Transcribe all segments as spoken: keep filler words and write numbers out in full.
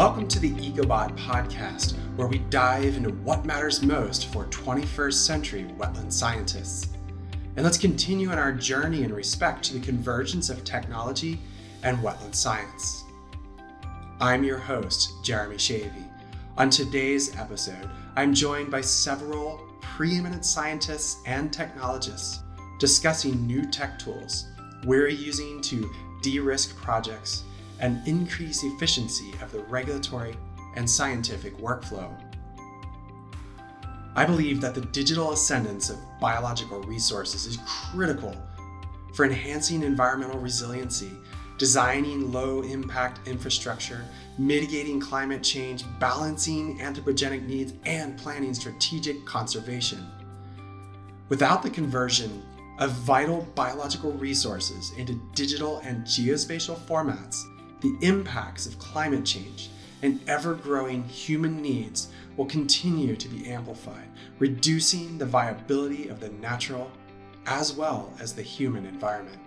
Welcome to the Ecobot podcast, where we dive into what matters most for twenty-first century wetland scientists. And let's continue on our journey in respect to the convergence of technology and wetland science. I'm your host, Jeremy Schewe. On today's episode, I'm joined by several preeminent scientists and technologists discussing new tech tools we're using to de-risk projects and increase efficiency of the regulatory and scientific workflow. I believe that the digital ascendance of biological resources is critical for enhancing environmental resiliency, designing low-impact infrastructure, mitigating climate change, balancing anthropogenic needs, and planning strategic conservation. Without the conversion of vital biological resources into digital and geospatial formats, the impacts of climate change and ever-growing human needs will continue to be amplified, reducing the viability of the natural as well as the human environment.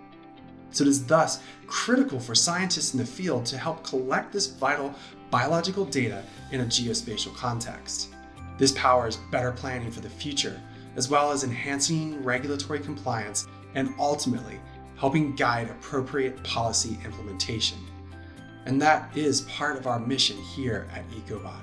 So it is thus critical for scientists in the field to help collect this vital biological data in a geospatial context. This powers better planning for the future, as well as enhancing regulatory compliance and ultimately helping guide appropriate policy implementation. And that is part of our mission here at Ecobot.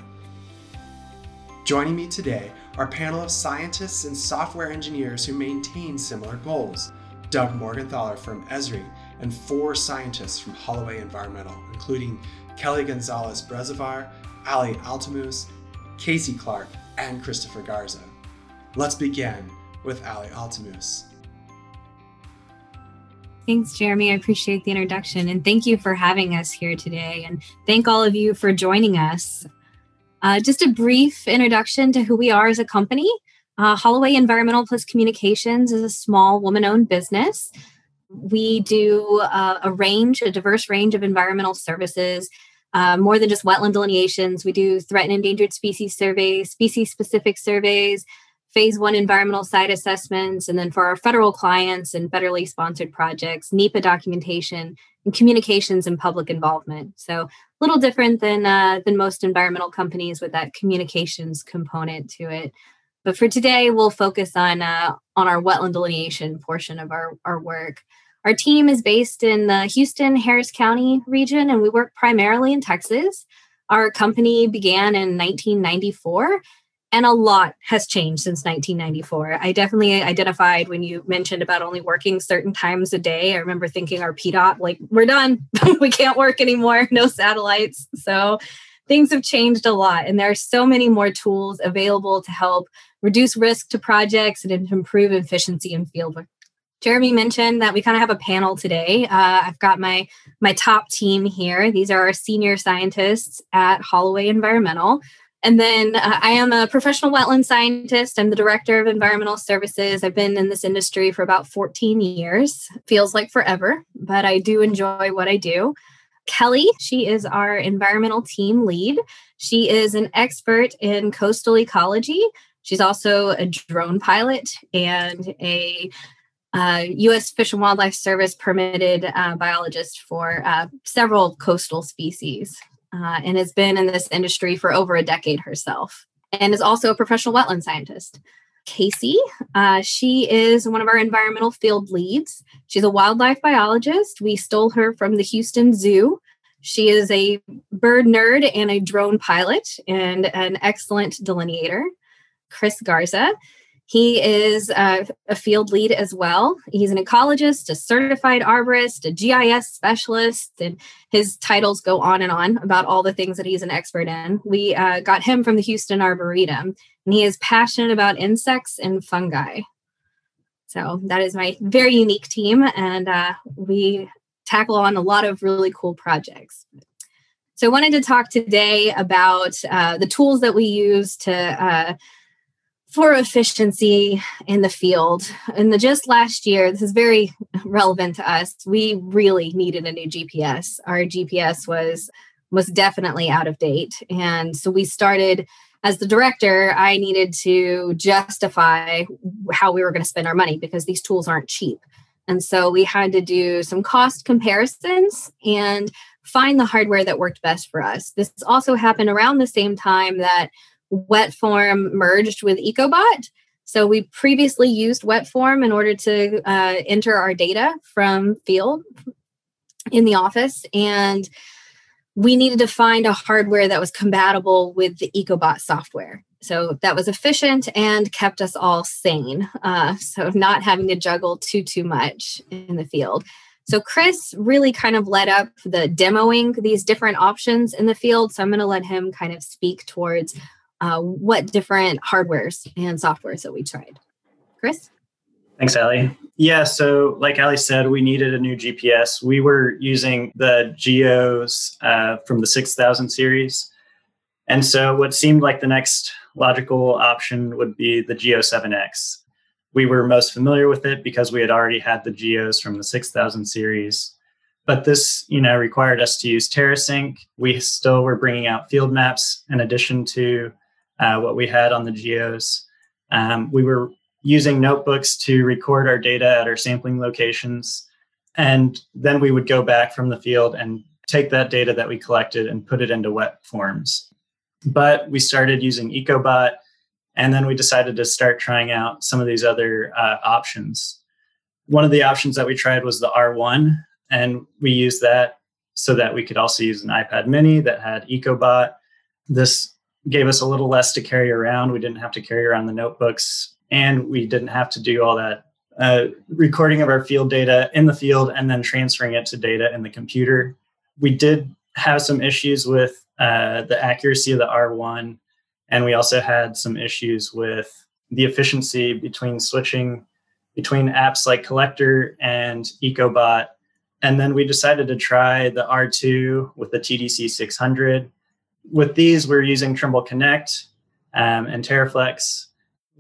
Joining me today are a panel of scientists and software engineers who maintain similar goals. Doug Morgenthaler from Esri and four scientists from Holloway Environmental, including Kelly Gonzales Brezovar, Ally Altemose, Kasey Clarke, and Christopher Garza. Let's begin with Ally Altemose. Thanks, Jeremy. I appreciate the introduction, and thank you for having us here today, and thank all of you for joining us. Uh, just a brief introduction to who we are as a company. Uh, Holloway Environmental Plus Communications is a small woman-owned business. We do uh, a range, a diverse range of environmental services, uh, more than just wetland delineations. We do threat and endangered species surveys, species-specific surveys, phase one environmental site assessments, and then for our federal clients and federally sponsored projects, NEPA documentation and communications and public involvement. So a little different than uh, than most environmental companies with that communications component to it. But for today, we'll focus on uh, on our wetland delineation portion of our, our work. Our team is based in the Houston, Harris County region, and we work primarily in Texas. Our company began in nineteen ninety-four. And a lot has changed since nineteen ninety-four. I definitely identified when you mentioned about only working certain times a day. I remember thinking our P D O T, like, we're done. We can't work anymore. No satellites. So things have changed a lot. And there are so many more tools available to help reduce risk to projects and improve efficiency in field work. Jeremy mentioned that we kind of have a panel today. Uh, I've got my, my top team here. These are our senior scientists at Holloway Environmental. And then uh, I am a professional wetland scientist. I'm the director of environmental services. I've been in this industry for about fourteen years. Feels like forever, but I do enjoy what I do. Kelly, she is our environmental team lead. She is an expert in coastal ecology. She's also a drone pilot and a uh, U S Fish and Wildlife Service permitted uh, biologist for uh, several coastal species. Uh, and has been in this industry for over a decade herself, and is also a professional wetland scientist. Kasey, uh, she is one of our environmental field leads. She's a wildlife biologist. We stole her from the Houston Zoo. She is a bird nerd and a drone pilot and an excellent delineator. Chris Garza, he is uh, a field lead as well. He's an ecologist, a certified arborist, a G I S specialist, and his titles go on and on about all the things that he's an expert in. We uh, got him from the Houston Arboretum, and he is passionate about insects and fungi. So that is my very unique team, and uh, we tackle on a lot of really cool projects. So I wanted to talk today about uh, the tools that we use to uh, for efficiency in the field. In the just last year, this is very relevant to us. We really needed a new G P S. Our G P S was was definitely out of date. And so we started, as the director, I needed to justify how we were going to spend our money because these tools aren't cheap. And so we had to do some cost comparisons. And find the hardware that worked best for us. This also happened around the same time that Wetform merged with Ecobot. So we previously used Wetform in order to uh, enter our data from field in the office. And we needed to find a hardware that was compatible with the Ecobot software. So that was efficient and kept us all sane. Uh, so not having to juggle too, too much in the field. So Chris really kind of led up the demoing these different options in the field. So I'm going to let him kind of speak towards Uh, what different hardwares and softwares that we tried. Chris? Thanks, Ally. Yeah, so like Ally said, we needed a new G P S. We were using the Geos uh, from the six thousand series. And so what seemed like the next logical option would be the Geo seven X. We were most familiar with it because we had already had the Geos from the six thousand series. But this, you know, required us to use TerraSync. We still were bringing out field maps in addition to Uh, what we had on the Geos. Um, we were using notebooks to record our data at our sampling locations. And then we would go back from the field and take that data that we collected and put it into wet forms. But we started using Ecobot, and then we decided to start trying out some of these other uh, options. One of the options that we tried was the R one, and we used that so that we could also use an iPad mini that had Ecobot. This gave us a little less to carry around. We didn't have to carry around the notebooks, and we didn't have to do all that uh, recording of our field data in the field and then transferring it to data in the computer. We did have some issues with uh, the accuracy of the R one, and we also had some issues with the efficiency between switching between apps like Collector and Ecobot. And then we decided to try the R two with the T D C six hundred. With these, we're using Trimble Connect um, and TerraFlex.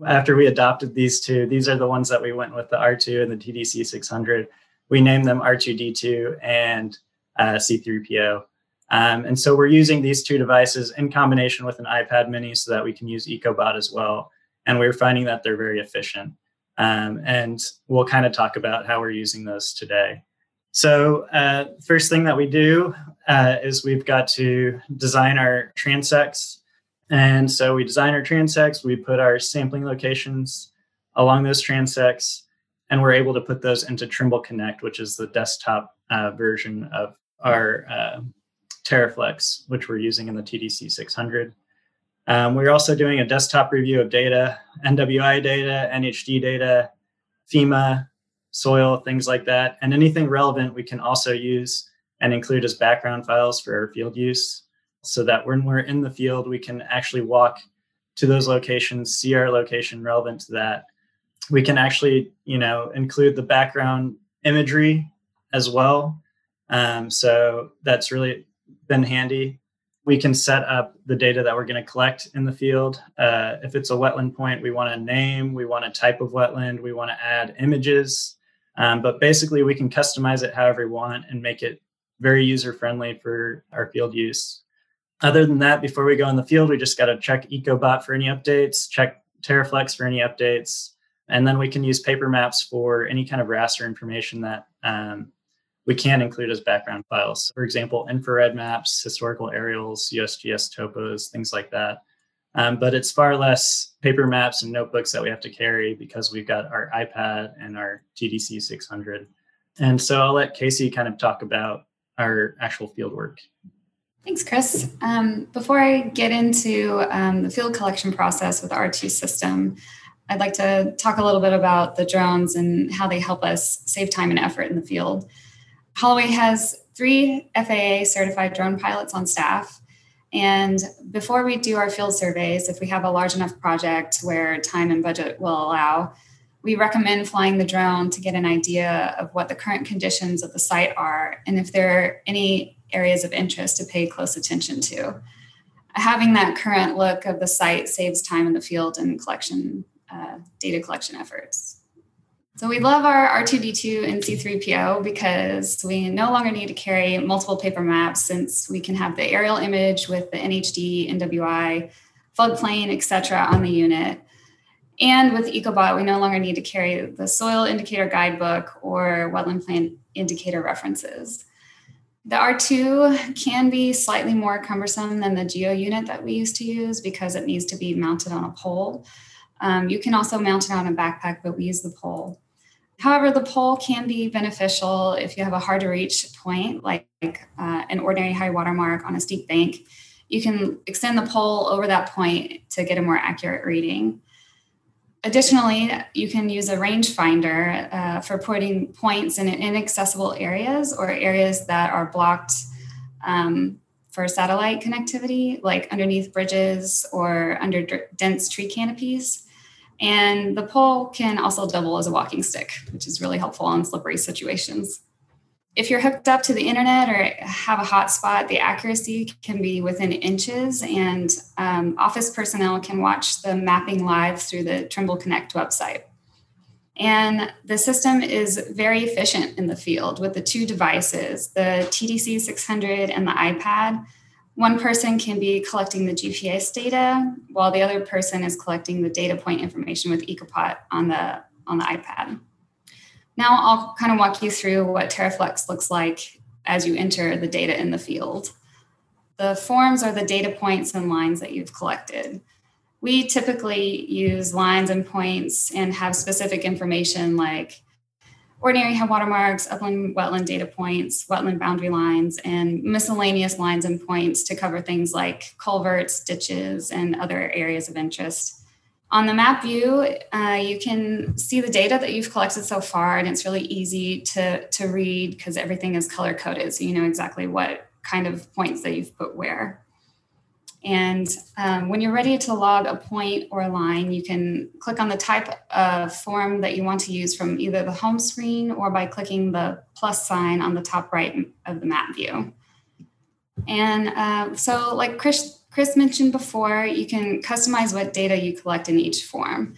After we adopted these two, these are the ones that we went with, the R two and the T D C six hundred. We named them R two D two and uh, C three P O. Um, and so we're using these two devices in combination with an iPad mini so that we can use Ecobot as well. And we're finding that they're very efficient. Um, and we'll kind of talk about how we're using those today. So uh, first thing that we do uh, is we've got to design our transects. And so we design our transects, we put our sampling locations along those transects, and we're able to put those into Trimble Connect, which is the desktop uh, version of our uh, TerraFlex, which we're using in the T D C six hundred. Um, we're also doing a desktop review of data, N W I data, N H D data, FEMA, soil, things like that. And anything relevant we can also use and include as background files for our field use so that when we're in the field, we can actually walk to those locations, see our location relevant to that. We can actually, you know, include the background imagery as well. Um, so that's really been handy. We can set up the data that we're going to collect in the field. Uh, if it's a wetland point, we want a name, we want a type of wetland, we want to add images. Um, but basically, we can customize it however we want and make it very user-friendly for our field use. Other than that, before we go in the field, we just got to check Ecobot for any updates, check TerraFlex for any updates, and then we can use paper maps for any kind of raster information that um, we can include as background files. For example, infrared maps, historical aerials, U S G S topos, things like that. Um, but it's far less paper maps and notebooks that we have to carry because we've got our iPad and our T D C six hundred. And so I'll let Kasey kind of talk about our actual field work. Thanks, Chris. Um, before I get into um, the field collection process with the R two system, I'd like to talk a little bit about the drones and how they help us save time and effort in the field. Holloway has three F A A certified drone pilots on staff. And before we do our field surveys, if we have a large enough project where time and budget will allow, we recommend flying the drone to get an idea of what the current conditions of the site are and if there are any areas of interest to pay close attention to. Having that current look of the site saves time in the field and collection, uh, data collection efforts. So we love our R two D two and C three P O because we no longer need to carry multiple paper maps since we can have the aerial image with the N H D, N W I, floodplain, et cetera, on the unit. And with Ecobot, we no longer need to carry the soil indicator guidebook or wetland plan indicator references. The R two can be slightly more cumbersome than the geo unit that we used to use because it needs to be mounted on a pole. Um, you can also mount it on a backpack, but we use the pole. However, the pole can be beneficial if you have a hard to reach point, like uh, an ordinary high water mark on a steep bank. You can extend the pole over that point to get a more accurate reading. Additionally, you can use a rangefinder uh, for putting points in inaccessible areas or areas that are blocked um, for satellite connectivity, like underneath bridges or under d- dense tree canopies. And the pole can also double as a walking stick, which is really helpful in slippery situations. If you're hooked up to the internet or have a hotspot, the accuracy can be within inches, and um, office personnel can watch the mapping live through the Trimble Connect website. And the system is very efficient in the field with the two devices, the T D C six hundred and the iPad. One person can be collecting the G P S data while the other person is collecting the data point information with Ecobot on the, on the iPad. Now I'll kind of walk you through what TerraFlex looks like as you enter the data in the field. The forms are the data points and lines that you've collected. We typically use lines and points and have specific information like ordinary high water marks, upland wetland data points, wetland boundary lines, and miscellaneous lines and points to cover things like culverts, ditches, and other areas of interest. On the map view, uh, you can see the data that you've collected so far, and it's really easy to, to read because everything is color-coded, so you know exactly what kind of points that you've put where. And um, when you're ready to log a point or a line, you can click on the type of form that you want to use from either the home screen or by clicking the plus sign on the top right of the map view. And uh, so like Chris, Chris mentioned before, you can customize what data you collect in each form.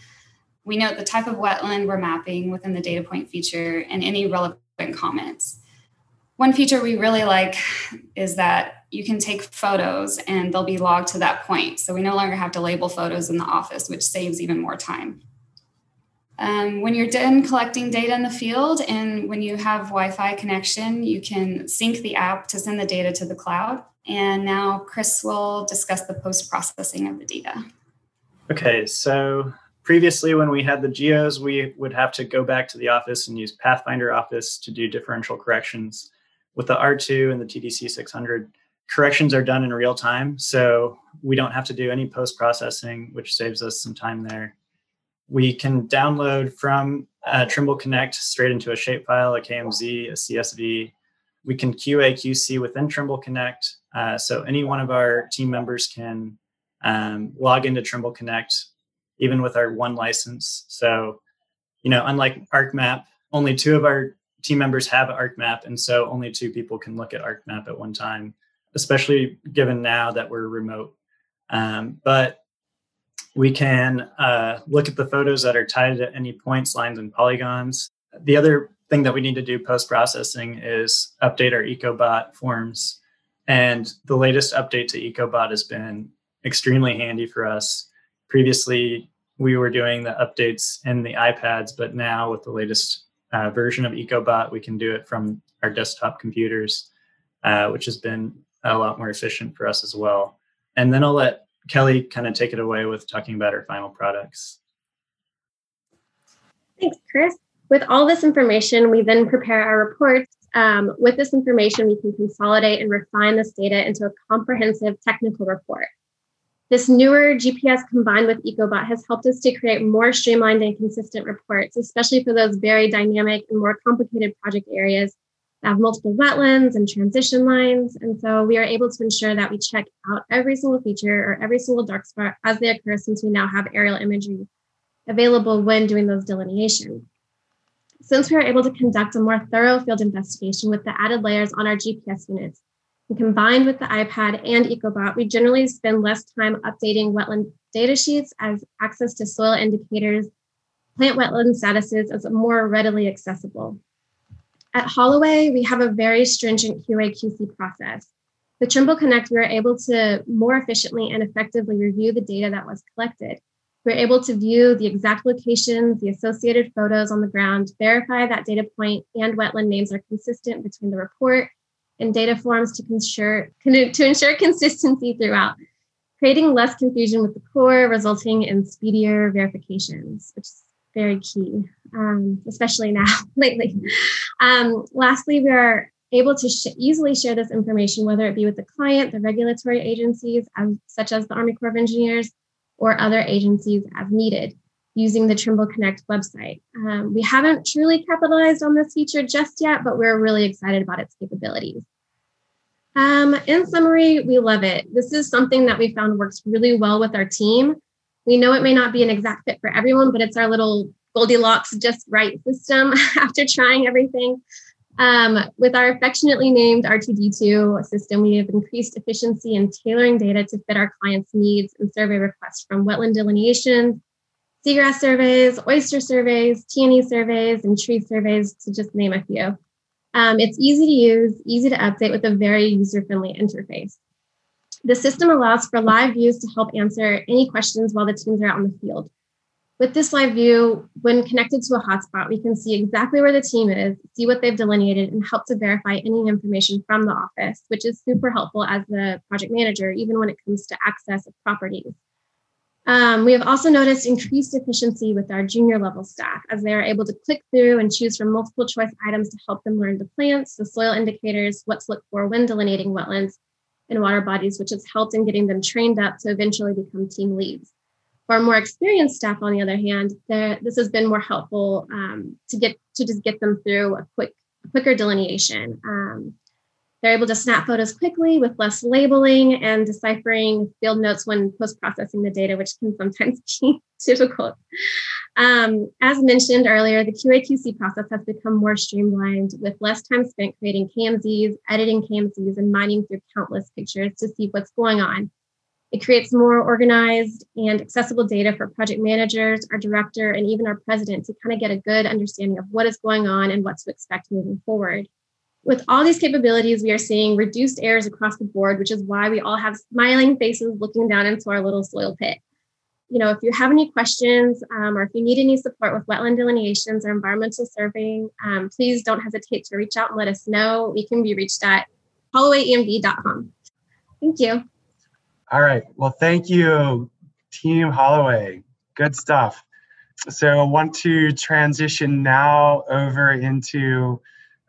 We note the type of wetland we're mapping within the data point feature and any relevant comments. One feature we really like is that you can take photos and they'll be logged to that point. So we no longer have to label photos in the office, which saves even more time. Um, when you're done collecting data in the field and when you have Wi-Fi connection, you can sync the app to send the data to the cloud. And now Chris will discuss the post-processing of the data. Okay, so previously when we had the geos, we would have to go back to the office and use Pathfinder Office to do differential corrections. With the R two and the T D C six hundred, corrections are done in real time, so we don't have to do any post-processing, which saves us some time there. We can download from uh, Trimble Connect straight into a shapefile, a K M Z, a C S V. We can Q A Q C within Trimble Connect. Uh, so any one of our team members can um, log into Trimble Connect, even with our one license. So, you know, unlike ArcMap, only two of our team members have ArcMap. And so only two people can look at ArcMap at one time, especially given now that we're remote. Um, but we can uh, look at the photos that are tied to any points, lines, and polygons. The other thing that we need to do post-processing is update our Ecobot forms. And the latest update to Ecobot has been extremely handy for us. Previously, we were doing the updates in the iPads, but now with the latest uh, version of Ecobot, we can do it from our desktop computers, uh, which has been a lot more efficient for us as well. And then I'll let Kelly kind of take it away with talking about our final products. Thanks, Chris. With all this information, we then prepare our reports. Um, with this information, we can consolidate and refine this data into a comprehensive technical report. This newer G P S combined with Ecobot has helped us to create more streamlined and consistent reports, especially for those very dynamic and more complicated project areas that have multiple wetlands and transition lines. And so we are able to ensure that we check out every single feature or every single dark spot as they occur, since we now have aerial imagery available when doing those delineations. Since we are able to conduct a more thorough field investigation with the added layers on our G P S units, and combined with the iPad and Ecobot, we generally spend less time updating wetland data sheets as access to soil indicators, plant wetland statuses is more readily accessible. At Holloway, we have a very stringent Q A Q C process. With Trimble Connect, we were able to more efficiently and effectively review the data that was collected. We were able to view the exact locations, the associated photos on the ground, verify that data point and wetland names are consistent between the report and data forms to ensure, to ensure consistency throughout, creating less confusion with the core, resulting in speedier verifications, which is very key, um, especially now, lately. Um, lastly, we are able to sh- easily share this information, whether it be with the client, the regulatory agencies, um, such as the Army Corps of Engineers, or other agencies as needed, using the Trimble Connect website. Um, we haven't truly capitalized on this feature just yet, but we're really excited about its capabilities. Um, in summary, we love it. This is something that we found works really well with our team. We know it may not be an exact fit for everyone, but it's our little Goldilocks just right system after trying everything. Um, with our affectionately named R two D two system, we have increased efficiency in tailoring data to fit our clients' needs and survey requests from wetland delineation, seagrass surveys, oyster surveys, T and E surveys, and tree surveys, to just name a few. Um, it's easy to use, easy to update with a very user-friendly interface. The system allows for live views to help answer any questions while the teams are out in the field. With this live view, when connected to a hotspot, we can see exactly where the team is, see what they've delineated, and help to verify any information from the office, which is super helpful as the project manager, even when it comes to access of properties. Um, we have also noticed increased efficiency with our junior level staff, as they are able to click through and choose from multiple choice items to help them learn the plants, the soil indicators, what to look for when delineating wetlands and water bodies, which has helped in getting them trained up to eventually become team leads. For more experienced staff, on the other hand, this has been more helpful um, to get to just get them through a quick, quicker delineation. Um, they're able to snap photos quickly with less labeling and deciphering field notes when post-processing the data, which can sometimes be difficult. Um, as mentioned earlier, the Q A Q C process has become more streamlined, with less time spent creating K M Zs, editing K M Zs, and mining through countless pictures to see what's going on. It creates more organized and accessible data for project managers, our director, and even our president to kind of get a good understanding of what is going on and what to expect moving forward. With all these capabilities, we are seeing reduced errors across the board, which is why we all have smiling faces looking down into our little soil pit. You know, if you have any questions um, or if you need any support with wetland delineations or environmental surveying, um, please don't hesitate to reach out and let us know. We can be reached at holloway e m b dot com. Thank you. All right. Well, thank you, Team Holloway. Good stuff. So I want to transition now over into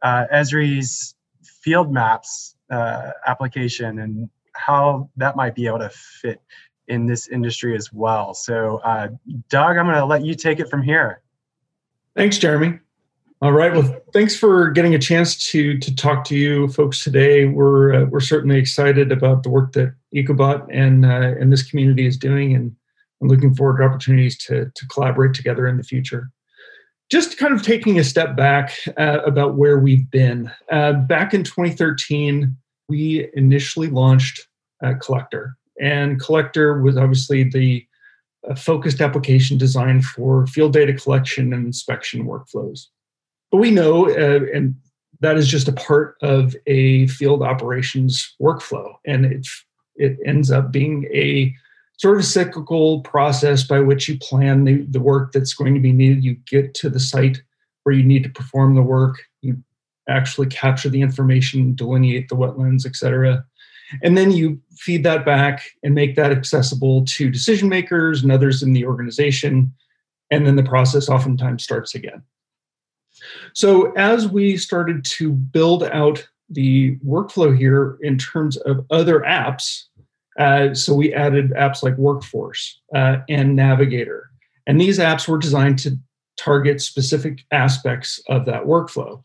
uh, Esri's Field Maps uh, application and how that might be able to fit in this industry as well. So uh, Doug, I'm going to let you take it from here. Thanks, Jeremy. All right. Well, thanks for getting a chance to to talk to you folks today. We're uh, we're certainly excited about the work that Ecobot and uh, and this community is doing, and I'm looking forward to opportunities to to collaborate together in the future. Just kind of taking a step back uh, about where we've been. Uh, back in twenty thirteen, we initially launched uh, Collector, and Collector was obviously the uh, focused application designed for field data collection and inspection workflows. But we know, uh, and that is just a part of a field operations workflow, and it, it ends up being a sort of cyclical process by which you plan the, the work that's going to be needed. You get to the site where you need to perform the work, you actually capture the information, delineate the wetlands, et cetera, and then you feed that back and make that accessible to decision makers and others in the organization, and then the process oftentimes starts again. So as we started to build out the workflow here in terms of other apps, uh, so we added apps like Workforce uh, and Navigator. And these apps were designed to target specific aspects of that workflow.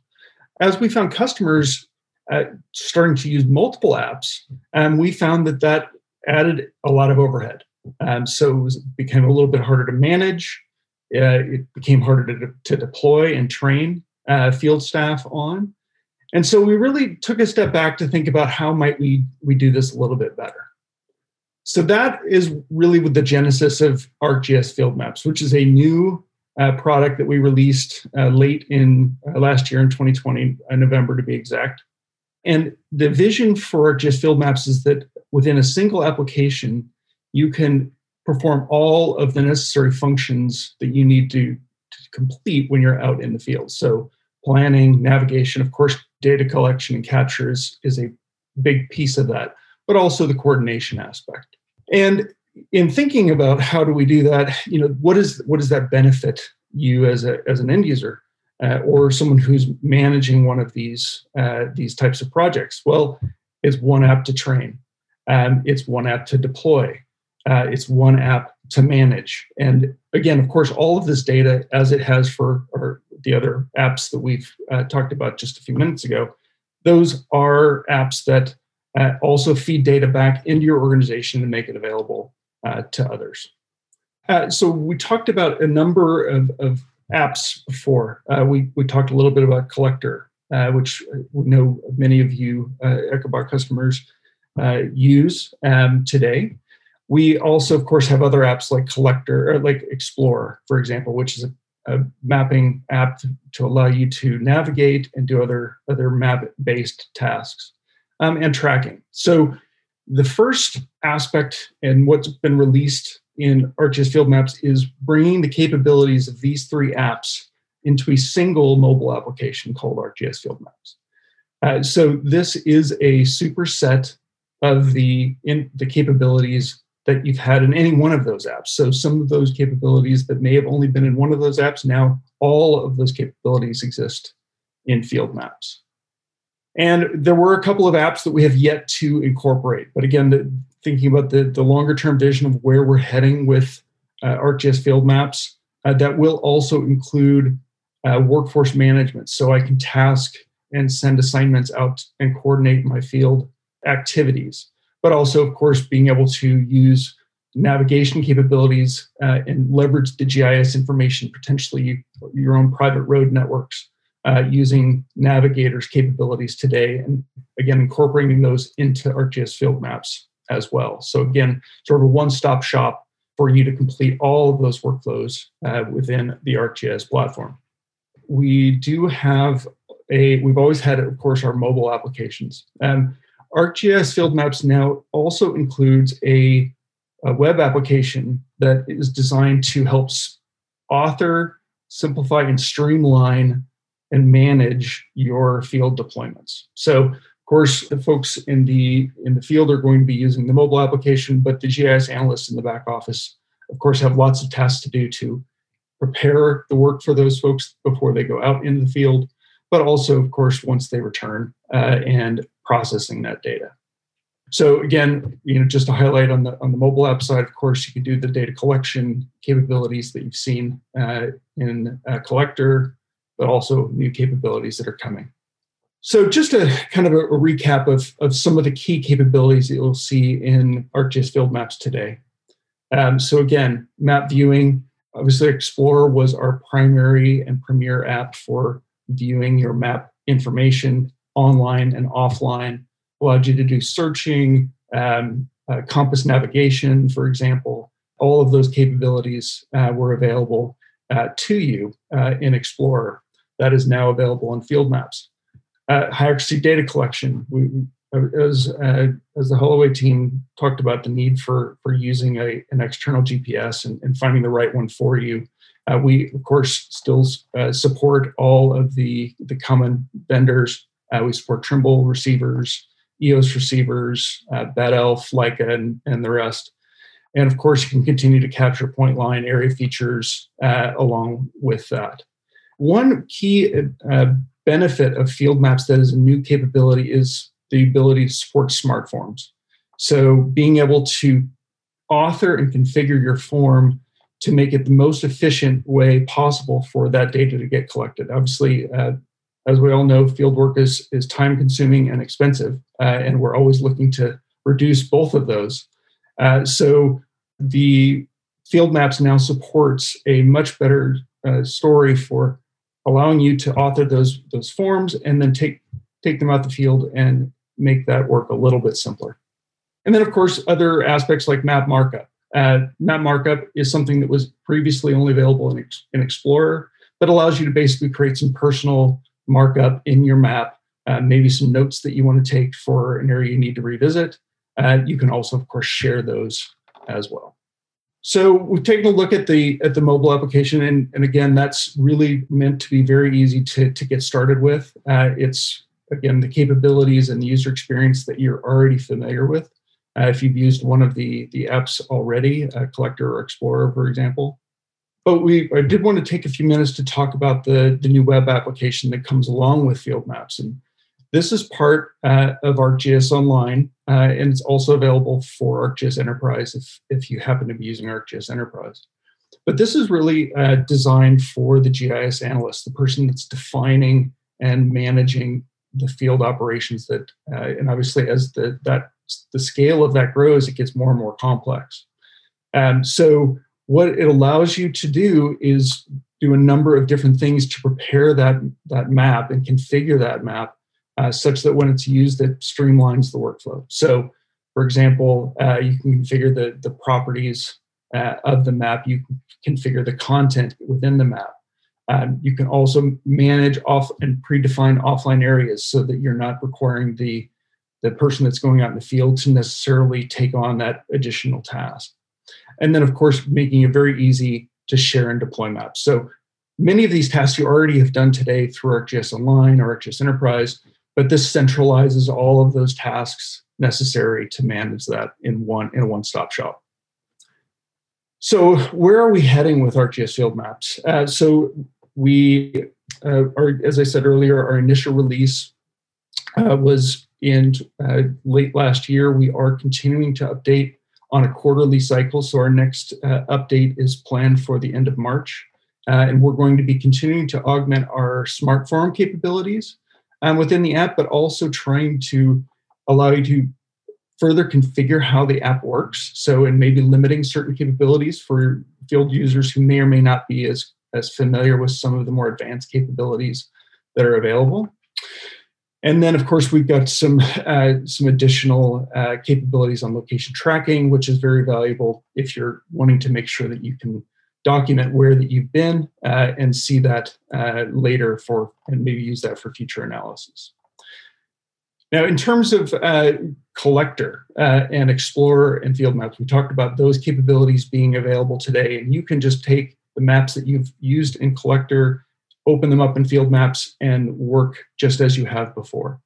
As we found customers uh, starting to use multiple apps, um, we found that that added a lot of overhead. Um, so it, was, it became a little bit harder to manage. Uh, it became harder to, to deploy and train uh, field staff on. And so we really took a step back to think about how might we, we do this a little bit better. So that is really with the genesis of ArcGIS Field Maps, which is a new uh, product that we released uh, late in uh, last year in twenty twenty, uh, November to be exact. And the vision for ArcGIS Field Maps is that within a single application, you can perform all of the necessary functions that you need to, to complete when you're out in the field. So planning, navigation, of course, data collection and capture is, is a big piece of that, but also the coordination aspect. And in thinking about how do we do that, you know, what is what does that benefit you as a as an end user uh, or someone who's managing one of these uh, these types of projects? Well, it's one app to train, um, it's one app to deploy, uh, it's one app to manage. And again, of course, all of this data, as it has for or the other apps that we've uh, talked about just a few minutes ago, those are apps that uh, also feed data back into your organization and make it available uh, to others. Uh, so we talked about a number of, of apps before. Uh, we, we talked a little bit about Collector, uh, which we know many of you uh, Ecobot customers uh, use um, today. We also, of course, have other apps like Collector, or like Explorer, for example, which is a a mapping app to allow you to navigate and do other, other map-based tasks, um, and tracking. So the first aspect and what's been released in ArcGIS Field Maps is bringing the capabilities of these three apps into a single mobile application called ArcGIS Field Maps. Uh, so this is a superset of the, in, the capabilities that you've had in any one of those apps. So some of those capabilities that may have only been in one of those apps, now all of those capabilities exist in Field Maps. And there were a couple of apps that we have yet to incorporate. But again, the, thinking about the, the longer-term vision of where we're heading with uh, ArcGIS Field Maps, uh, that will also include uh, workforce management. So I can task and send assignments out and coordinate my field activities, but also, of course, being able to use navigation capabilities uh, and leverage the G I S information, potentially your own private road networks, uh, using navigators' capabilities today, and again, incorporating those into ArcGIS Field Maps as well. So again, sort of a one-stop shop for you to complete all of those workflows uh, within the ArcGIS platform. We do have a, we've always had, of course, our mobile applications. Um, ArcGIS Field Maps now also includes a, a web application that is designed to help author, simplify, and streamline and manage your field deployments. So, of course, the folks in the in the field are going to be using the mobile application, but the G I S analysts in the back office, of course, have lots of tasks to do to prepare the work for those folks before they go out into the field, but also, of course, once they return uh, and processing that data. So again, you know, just to highlight on the on the mobile app side, of course, you can do the data collection capabilities that you've seen uh, in uh, Collector, but also new capabilities that are coming. So just a kind of a, a recap of, of some of the key capabilities that you'll see in ArcGIS Field Maps today. Um, so again, map viewing. Obviously, Explorer was our primary and premier app for viewing your map information online and offline, allowed you to do searching, um, uh, compass navigation, for example. All of those capabilities uh, were available uh, to you uh, in Explorer. That is now available in Field Maps. Uh, hierarchy data collection. We, as, uh, as the Holloway team talked about the need for, for using a, an external G P S and, and finding the right one for you, uh, we, of course, still uh, support all of the, the common vendors. Uh, we support Trimble receivers, E O S receivers, uh, BatElf, Leica, and, and the rest. And of course, you can continue to capture point line area features uh, along with that. One key uh, benefit of Field Maps that is a new capability is the ability to support smart forms. So being able to author and configure your form to make it the most efficient way possible for that data to get collected. Obviously, uh, as we all know, field work is, is time-consuming and expensive, uh, and we're always looking to reduce both of those. Uh, so the Field Maps now supports a much better uh, story for allowing you to author those, those forms and then take, take them out the field and make that work a little bit simpler. And then, of course, other aspects like map markup. Uh, map markup is something that was previously only available in, in Explorer, but allows you to basically create some personal markup in your map, uh, maybe some notes that you want to take for an area you need to revisit. Uh, you can also, of course, share those as well. So we've taken a look at the at the mobile application, and, and again, that's really meant to be very easy to, to get started with. Uh, it's, again, the capabilities and the user experience that you're already familiar with. Uh, if you've used one of the, the apps already, uh, Collector or Explorer, for example. But we I did want to take a few minutes to talk about the, the new web application that comes along with Field Maps. And this is part uh, of ArcGIS Online, uh, and it's also available for ArcGIS Enterprise if, if you happen to be using ArcGIS Enterprise. But this is really uh, designed for the G I S analyst, the person that's defining and managing the field operations that, uh, and obviously as the that the scale of that grows, it gets more and more complex. Um, so what it allows you to do is do a number of different things to prepare that, that map and configure that map uh, such that when it's used, it streamlines the workflow. So for example, uh, you can configure the, the properties uh, of the map. You can configure the content within the map. Um, you can also manage off and predefine offline areas so that you're not requiring the, the person that's going out in the field to necessarily take on that additional task. And then, of course, making it very easy to share and deploy maps. So many of these tasks you already have done today through ArcGIS Online or ArcGIS Enterprise, but this centralizes all of those tasks necessary to manage that in one in a one-stop shop. So where are we heading with ArcGIS Field Maps? Uh, so we uh, are, as I said earlier, our initial release uh, was in uh, late last year. We are continuing to update on a quarterly cycle. So our next uh, update is planned for the end of March. Uh, and we're going to be continuing to augment our smart form capabilities um, within the app, but also trying to allow you to further configure how the app works. So, and maybe limiting certain capabilities for field users who may or may not be as, as familiar with some of the more advanced capabilities that are available. And then, of course, we've got some uh, some additional uh, capabilities on location tracking, which is very valuable if you're wanting to make sure that you can document where that you've been uh, and see that uh, later for, and maybe use that for future analysis. Now, in terms of uh, Collector uh, and Explorer and Field Maps, we talked about those capabilities being available today, and you can just take the maps that you've used in Collector, open them up in Field Maps, and work just as you have before.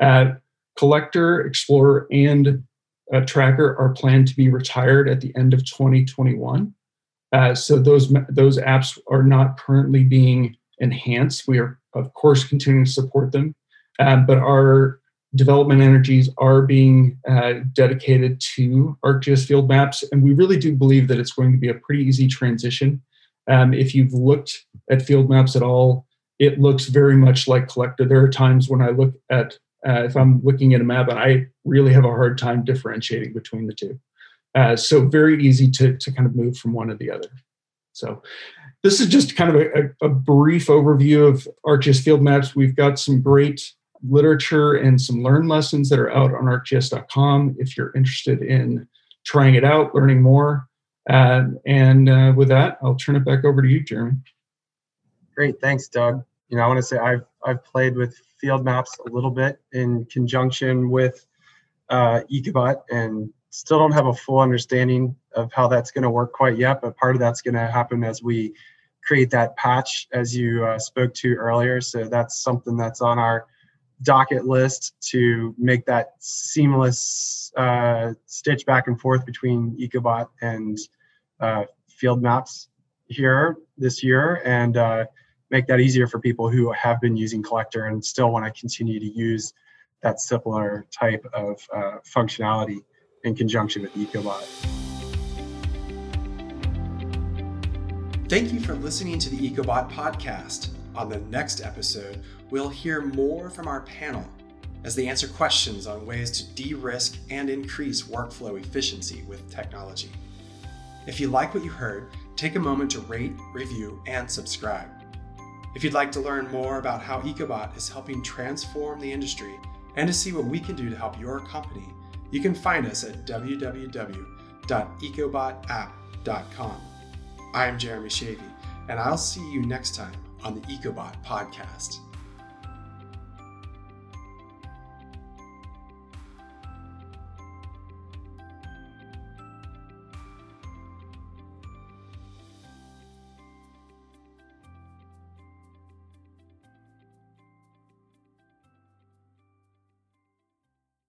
Uh, Collector, Explorer, and uh, Tracker are planned to be retired at the end of twenty twenty-one. Uh, so those, those apps are not currently being enhanced. We are, of course, continuing to support them, uh, but our development energies are being uh, dedicated to ArcGIS Field Maps, and we really do believe that it's going to be a pretty easy transition. Um, if you've looked at Field Maps at all, it looks very much like Collector. There are times when I look at, uh, if I'm looking at a map, and I really have a hard time differentiating between the two. Uh, so very easy to, to kind of move from one to the other. So this is just kind of a, a brief overview of ArcGIS Field Maps. We've got some great literature and some learn lessons that are out on arcgis dot com if you're interested in trying it out, learning more. Uh, and uh, with that, I'll turn it back over to you, Jeremy. Great, thanks, Doug. You know, I want to say I've I've played with Field Maps a little bit in conjunction with uh, Ecobot, and still don't have a full understanding of how that's going to work quite yet. But part of that's going to happen as we create that patch, as you uh, spoke to earlier. So that's something that's on our docket list to make that seamless uh, stitch back and forth between Ecobot and uh, Field Maps here this year, and uh, make that easier for people who have been using Collector and still want to continue to use that simpler type of uh, functionality in conjunction with Ecobot. Thank you for listening to the Ecobot podcast. On the next episode, we'll hear more from our panel as they answer questions on ways to de-risk and increase workflow efficiency with technology. If you like what you heard, take a moment to rate, review, and subscribe. If you'd like to learn more about how Ecobot is helping transform the industry and to see what we can do to help your company, you can find us at w w w dot ecobot app dot com. I'm Jeremy Schewe, and I'll see you next time on the Ecobot podcast.